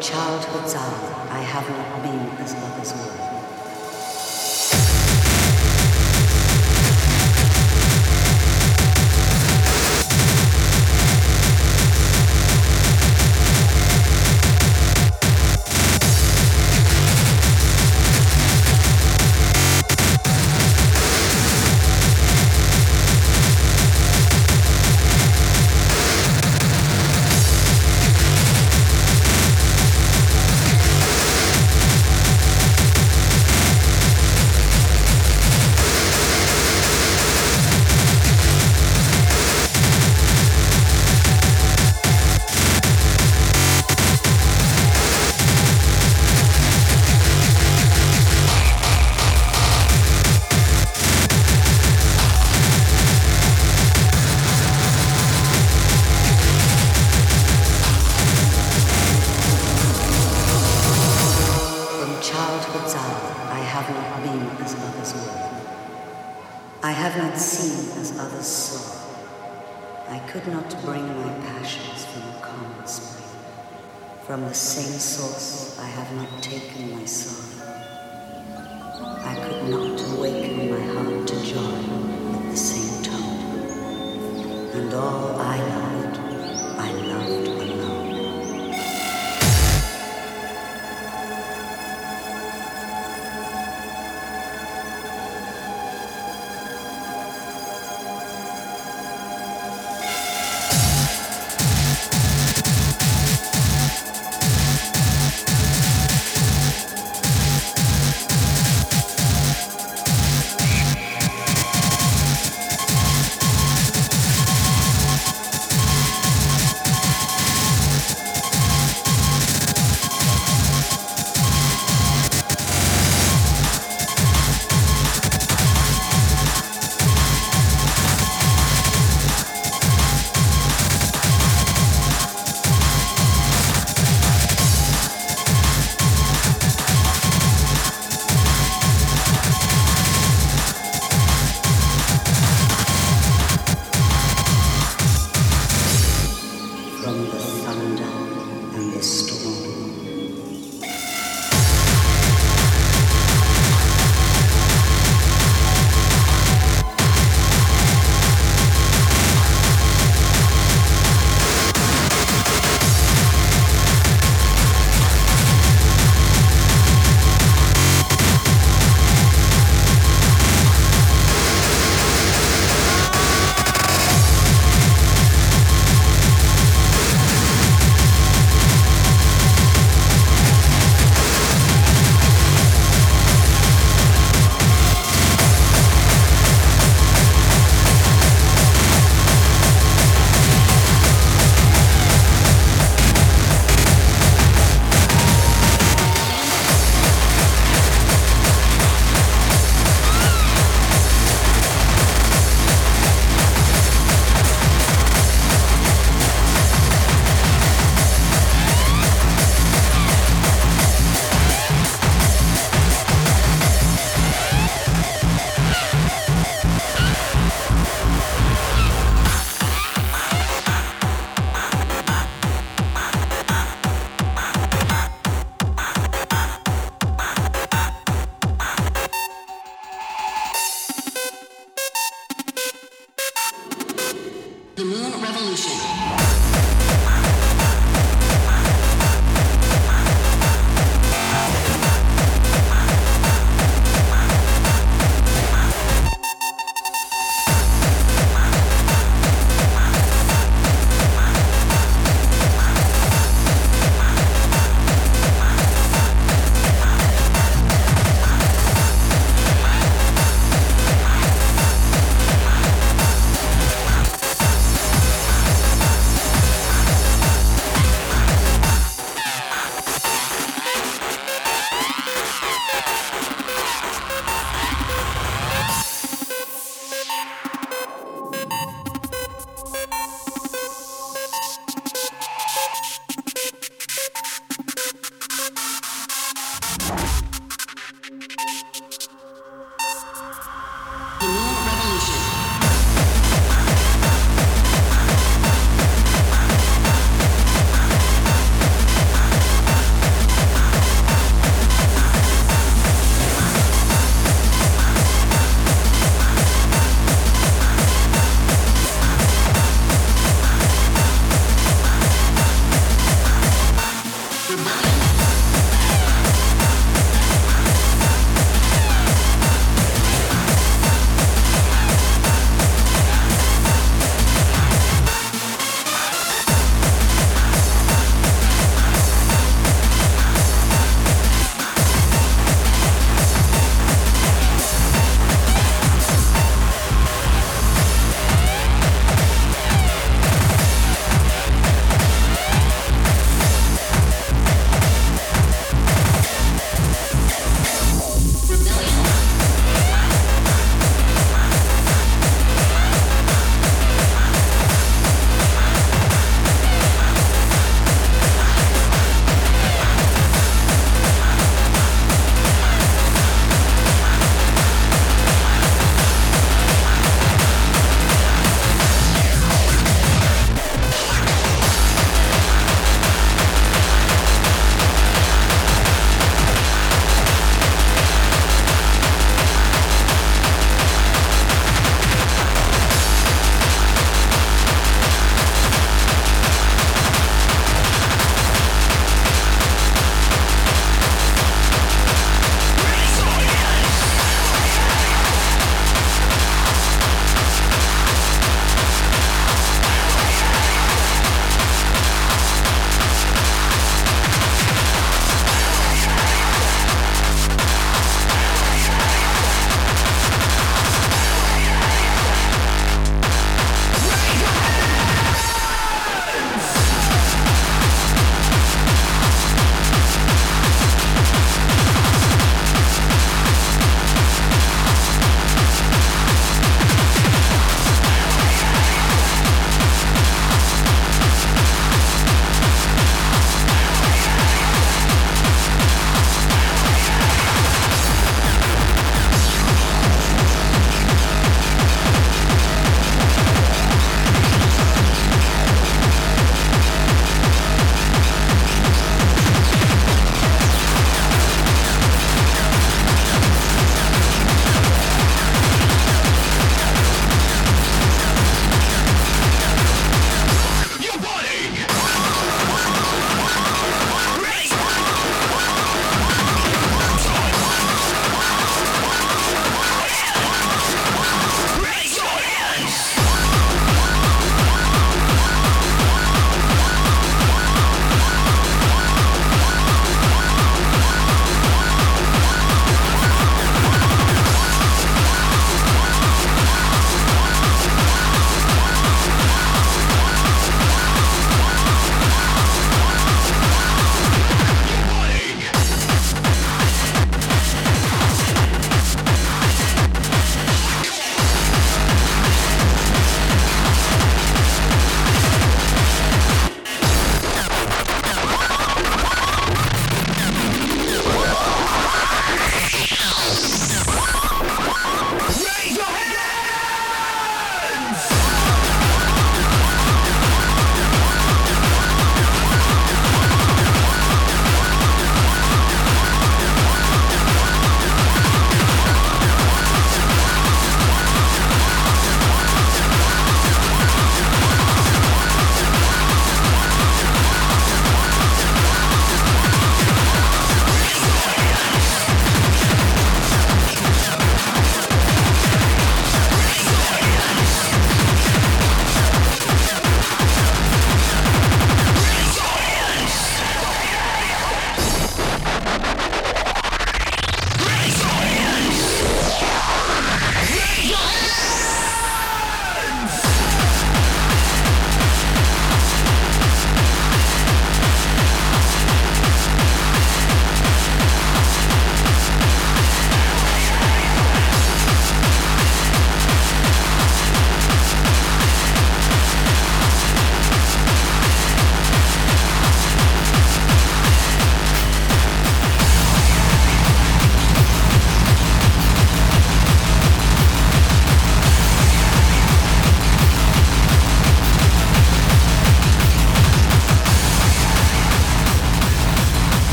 childhood's hour, I have not been as love as one.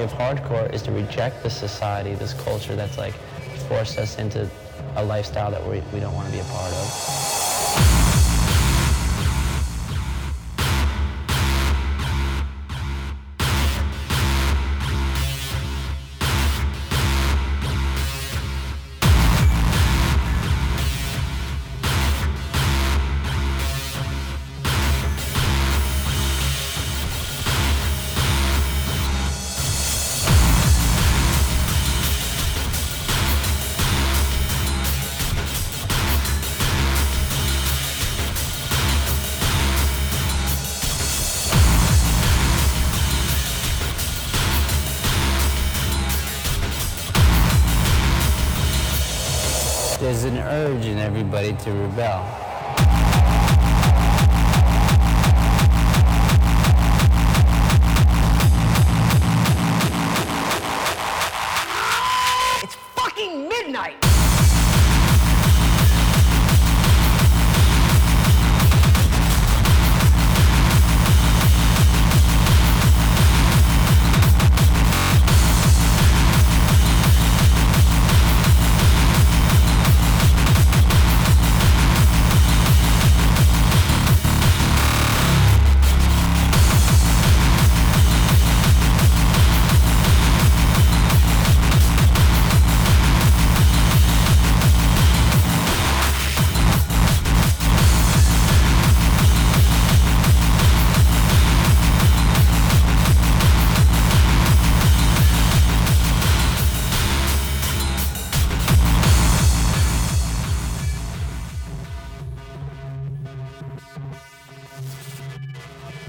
philosophy of hardcore is to reject this society, this culture that's like forced us into a lifestyle that we don't want to be a part of. There's an urge in everybody to rebel. It's fucking midnight!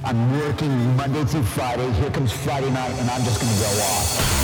I'm working Monday through Friday, here comes Friday night, and I'm just gonna go off.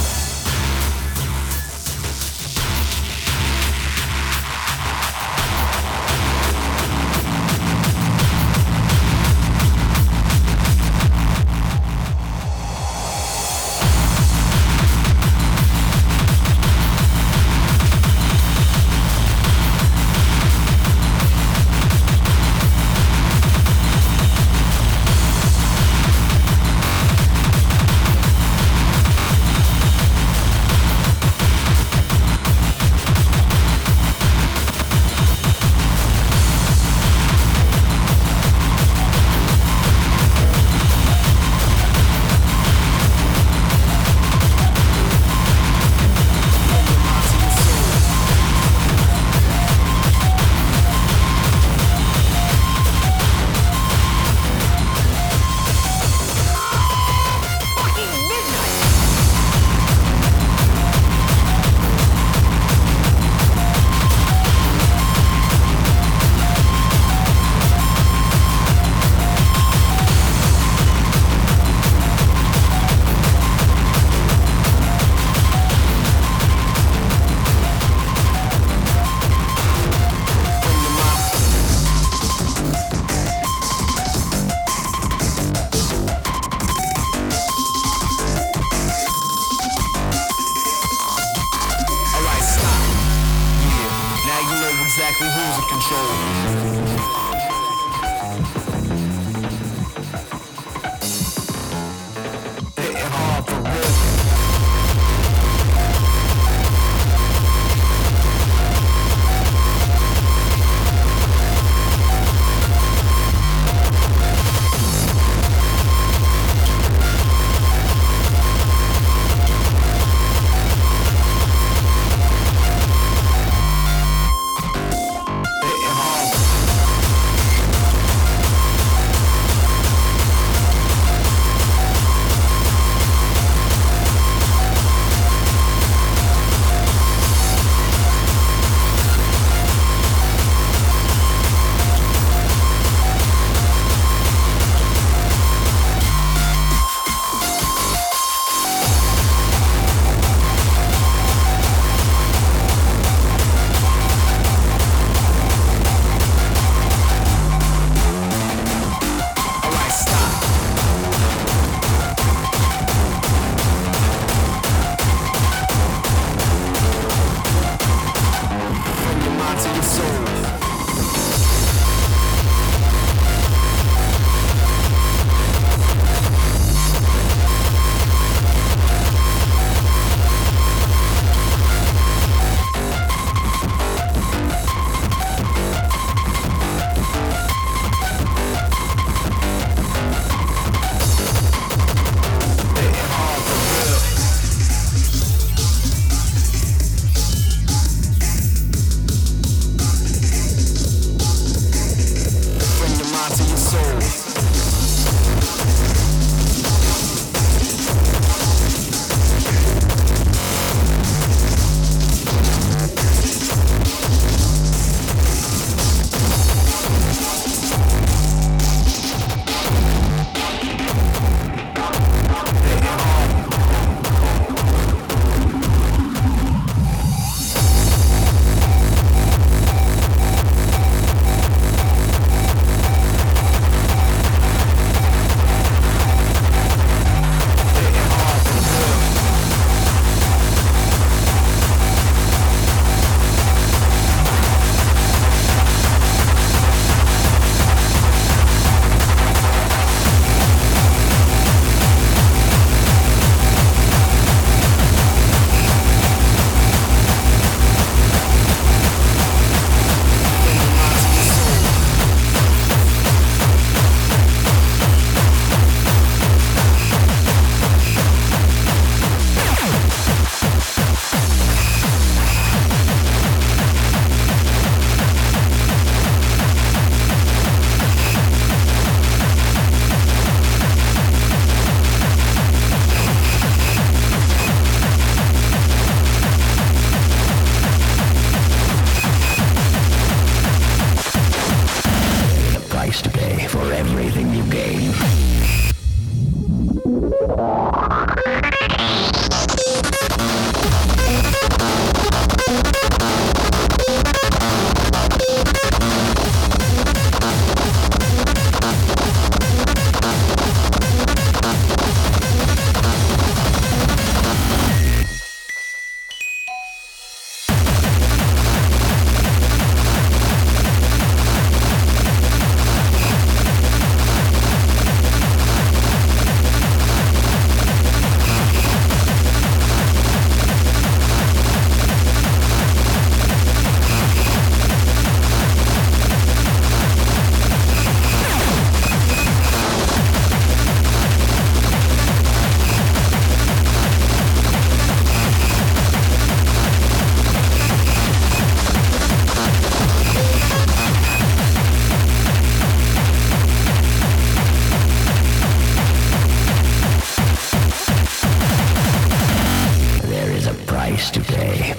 place today.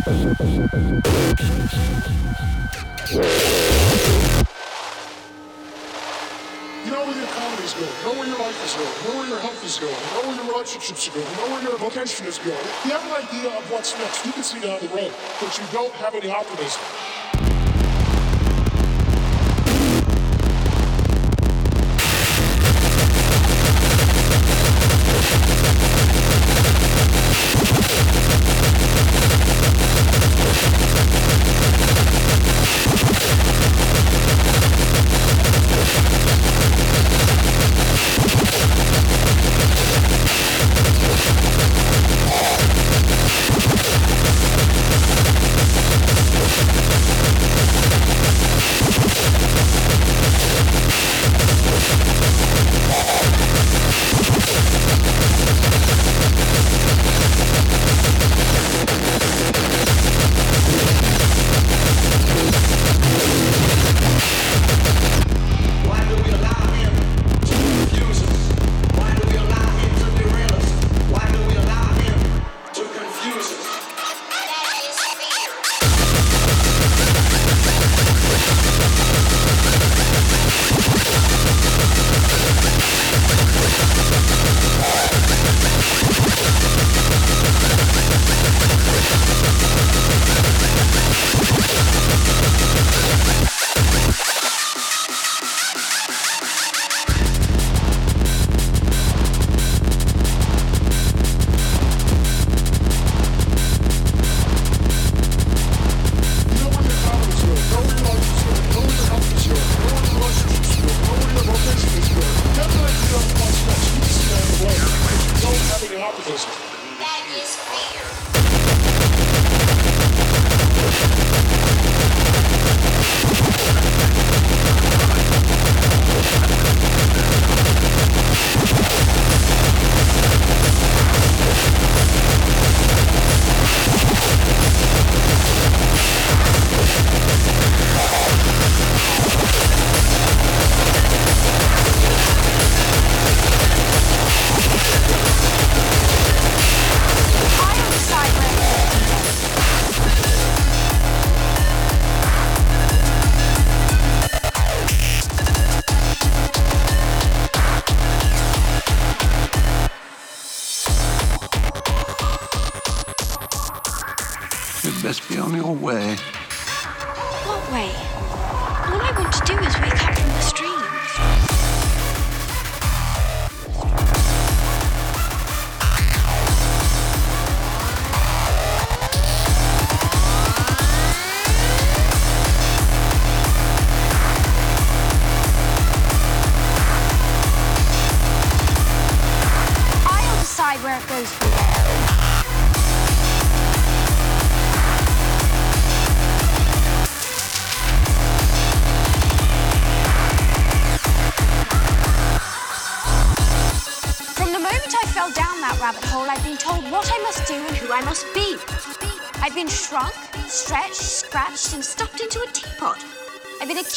where your comedy's going, know where your life is going, know where your health is going, know where your relationships are going, know where your vocation is going. You have an idea of what's next, you can see down the road, but you don't have any optimism.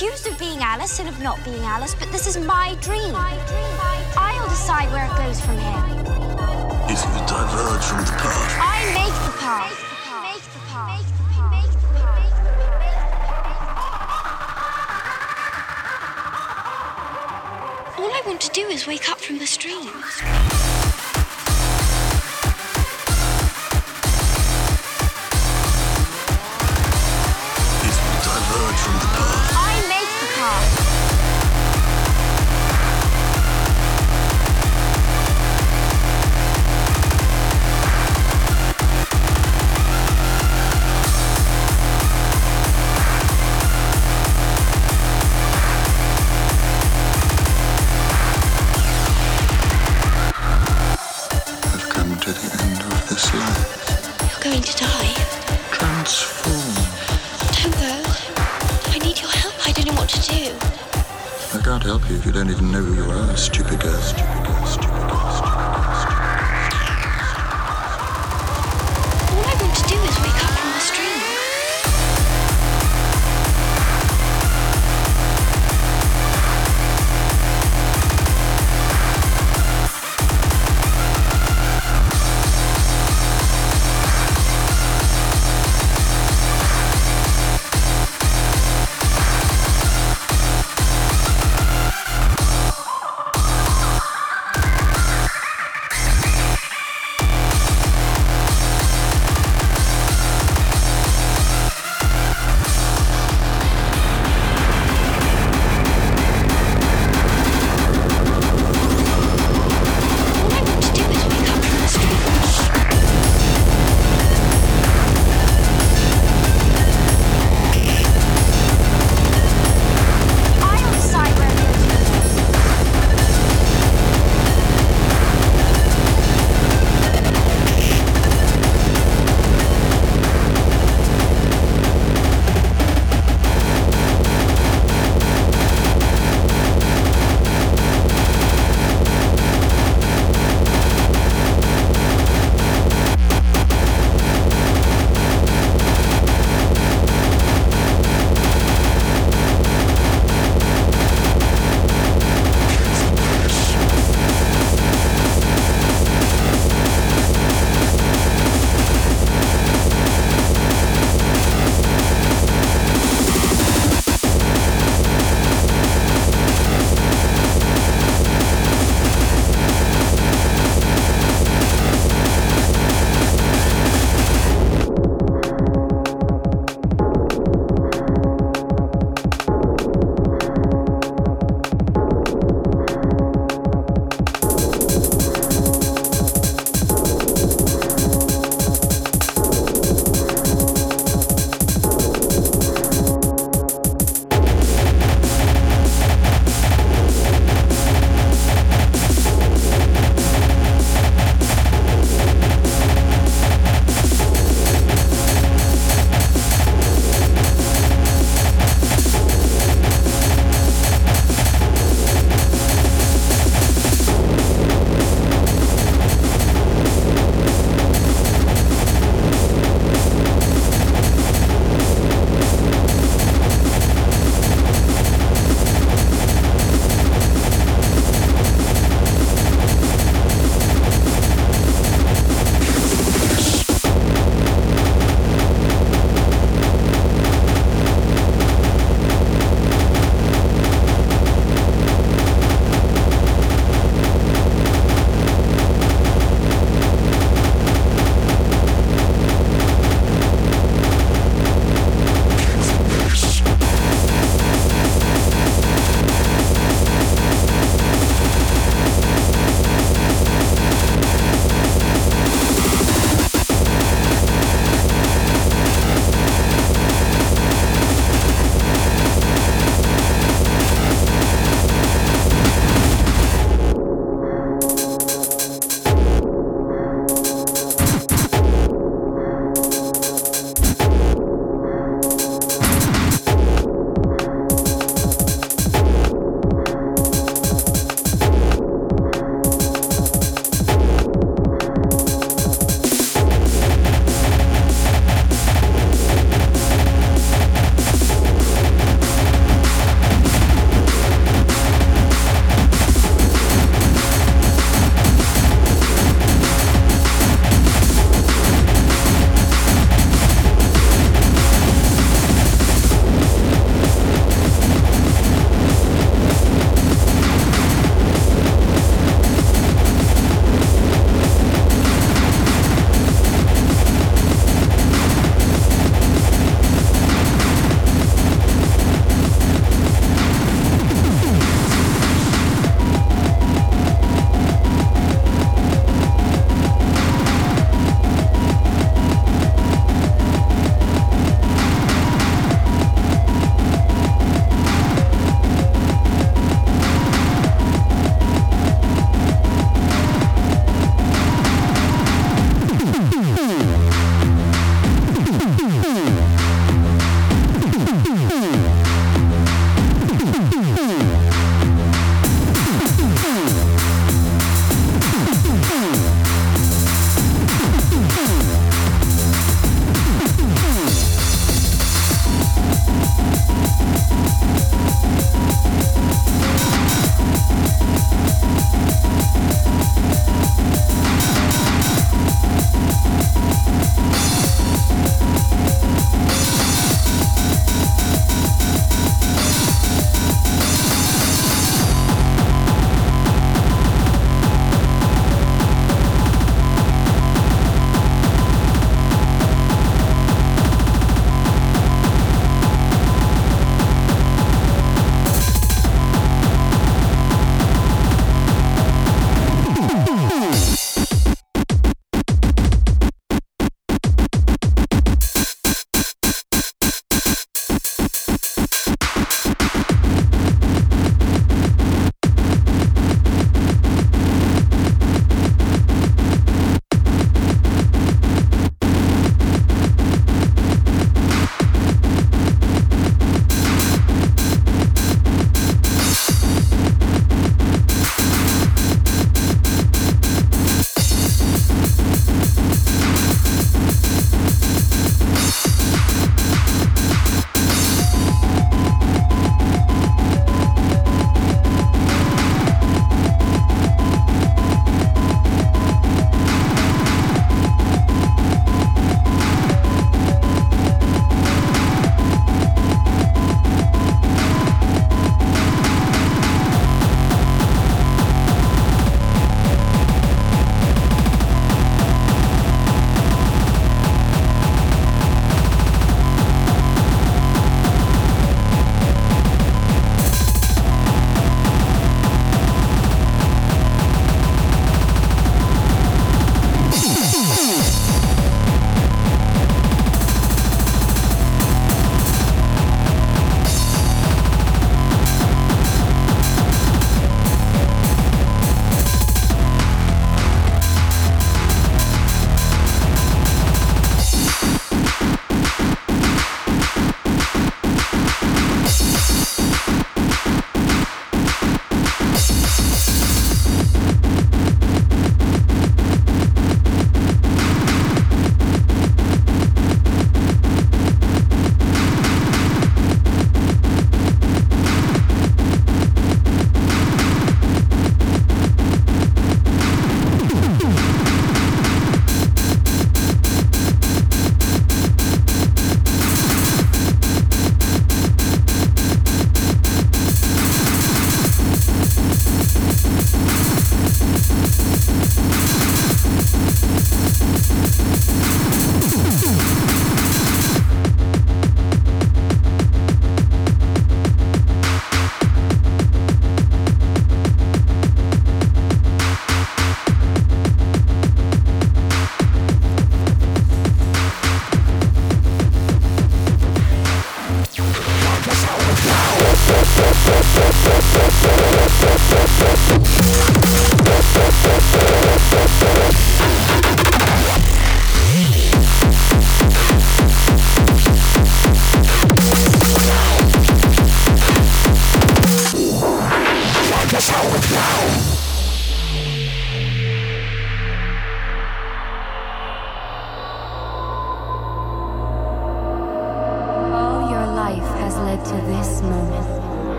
Accused of being Alice and of not being Alice, but this is my dream. I'll decide where it goes from here. If you diverge from the path, I make the path. All I want to do is wake up from the stream.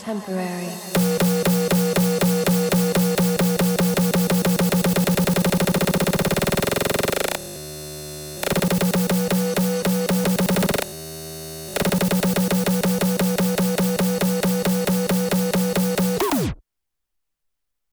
Temporary.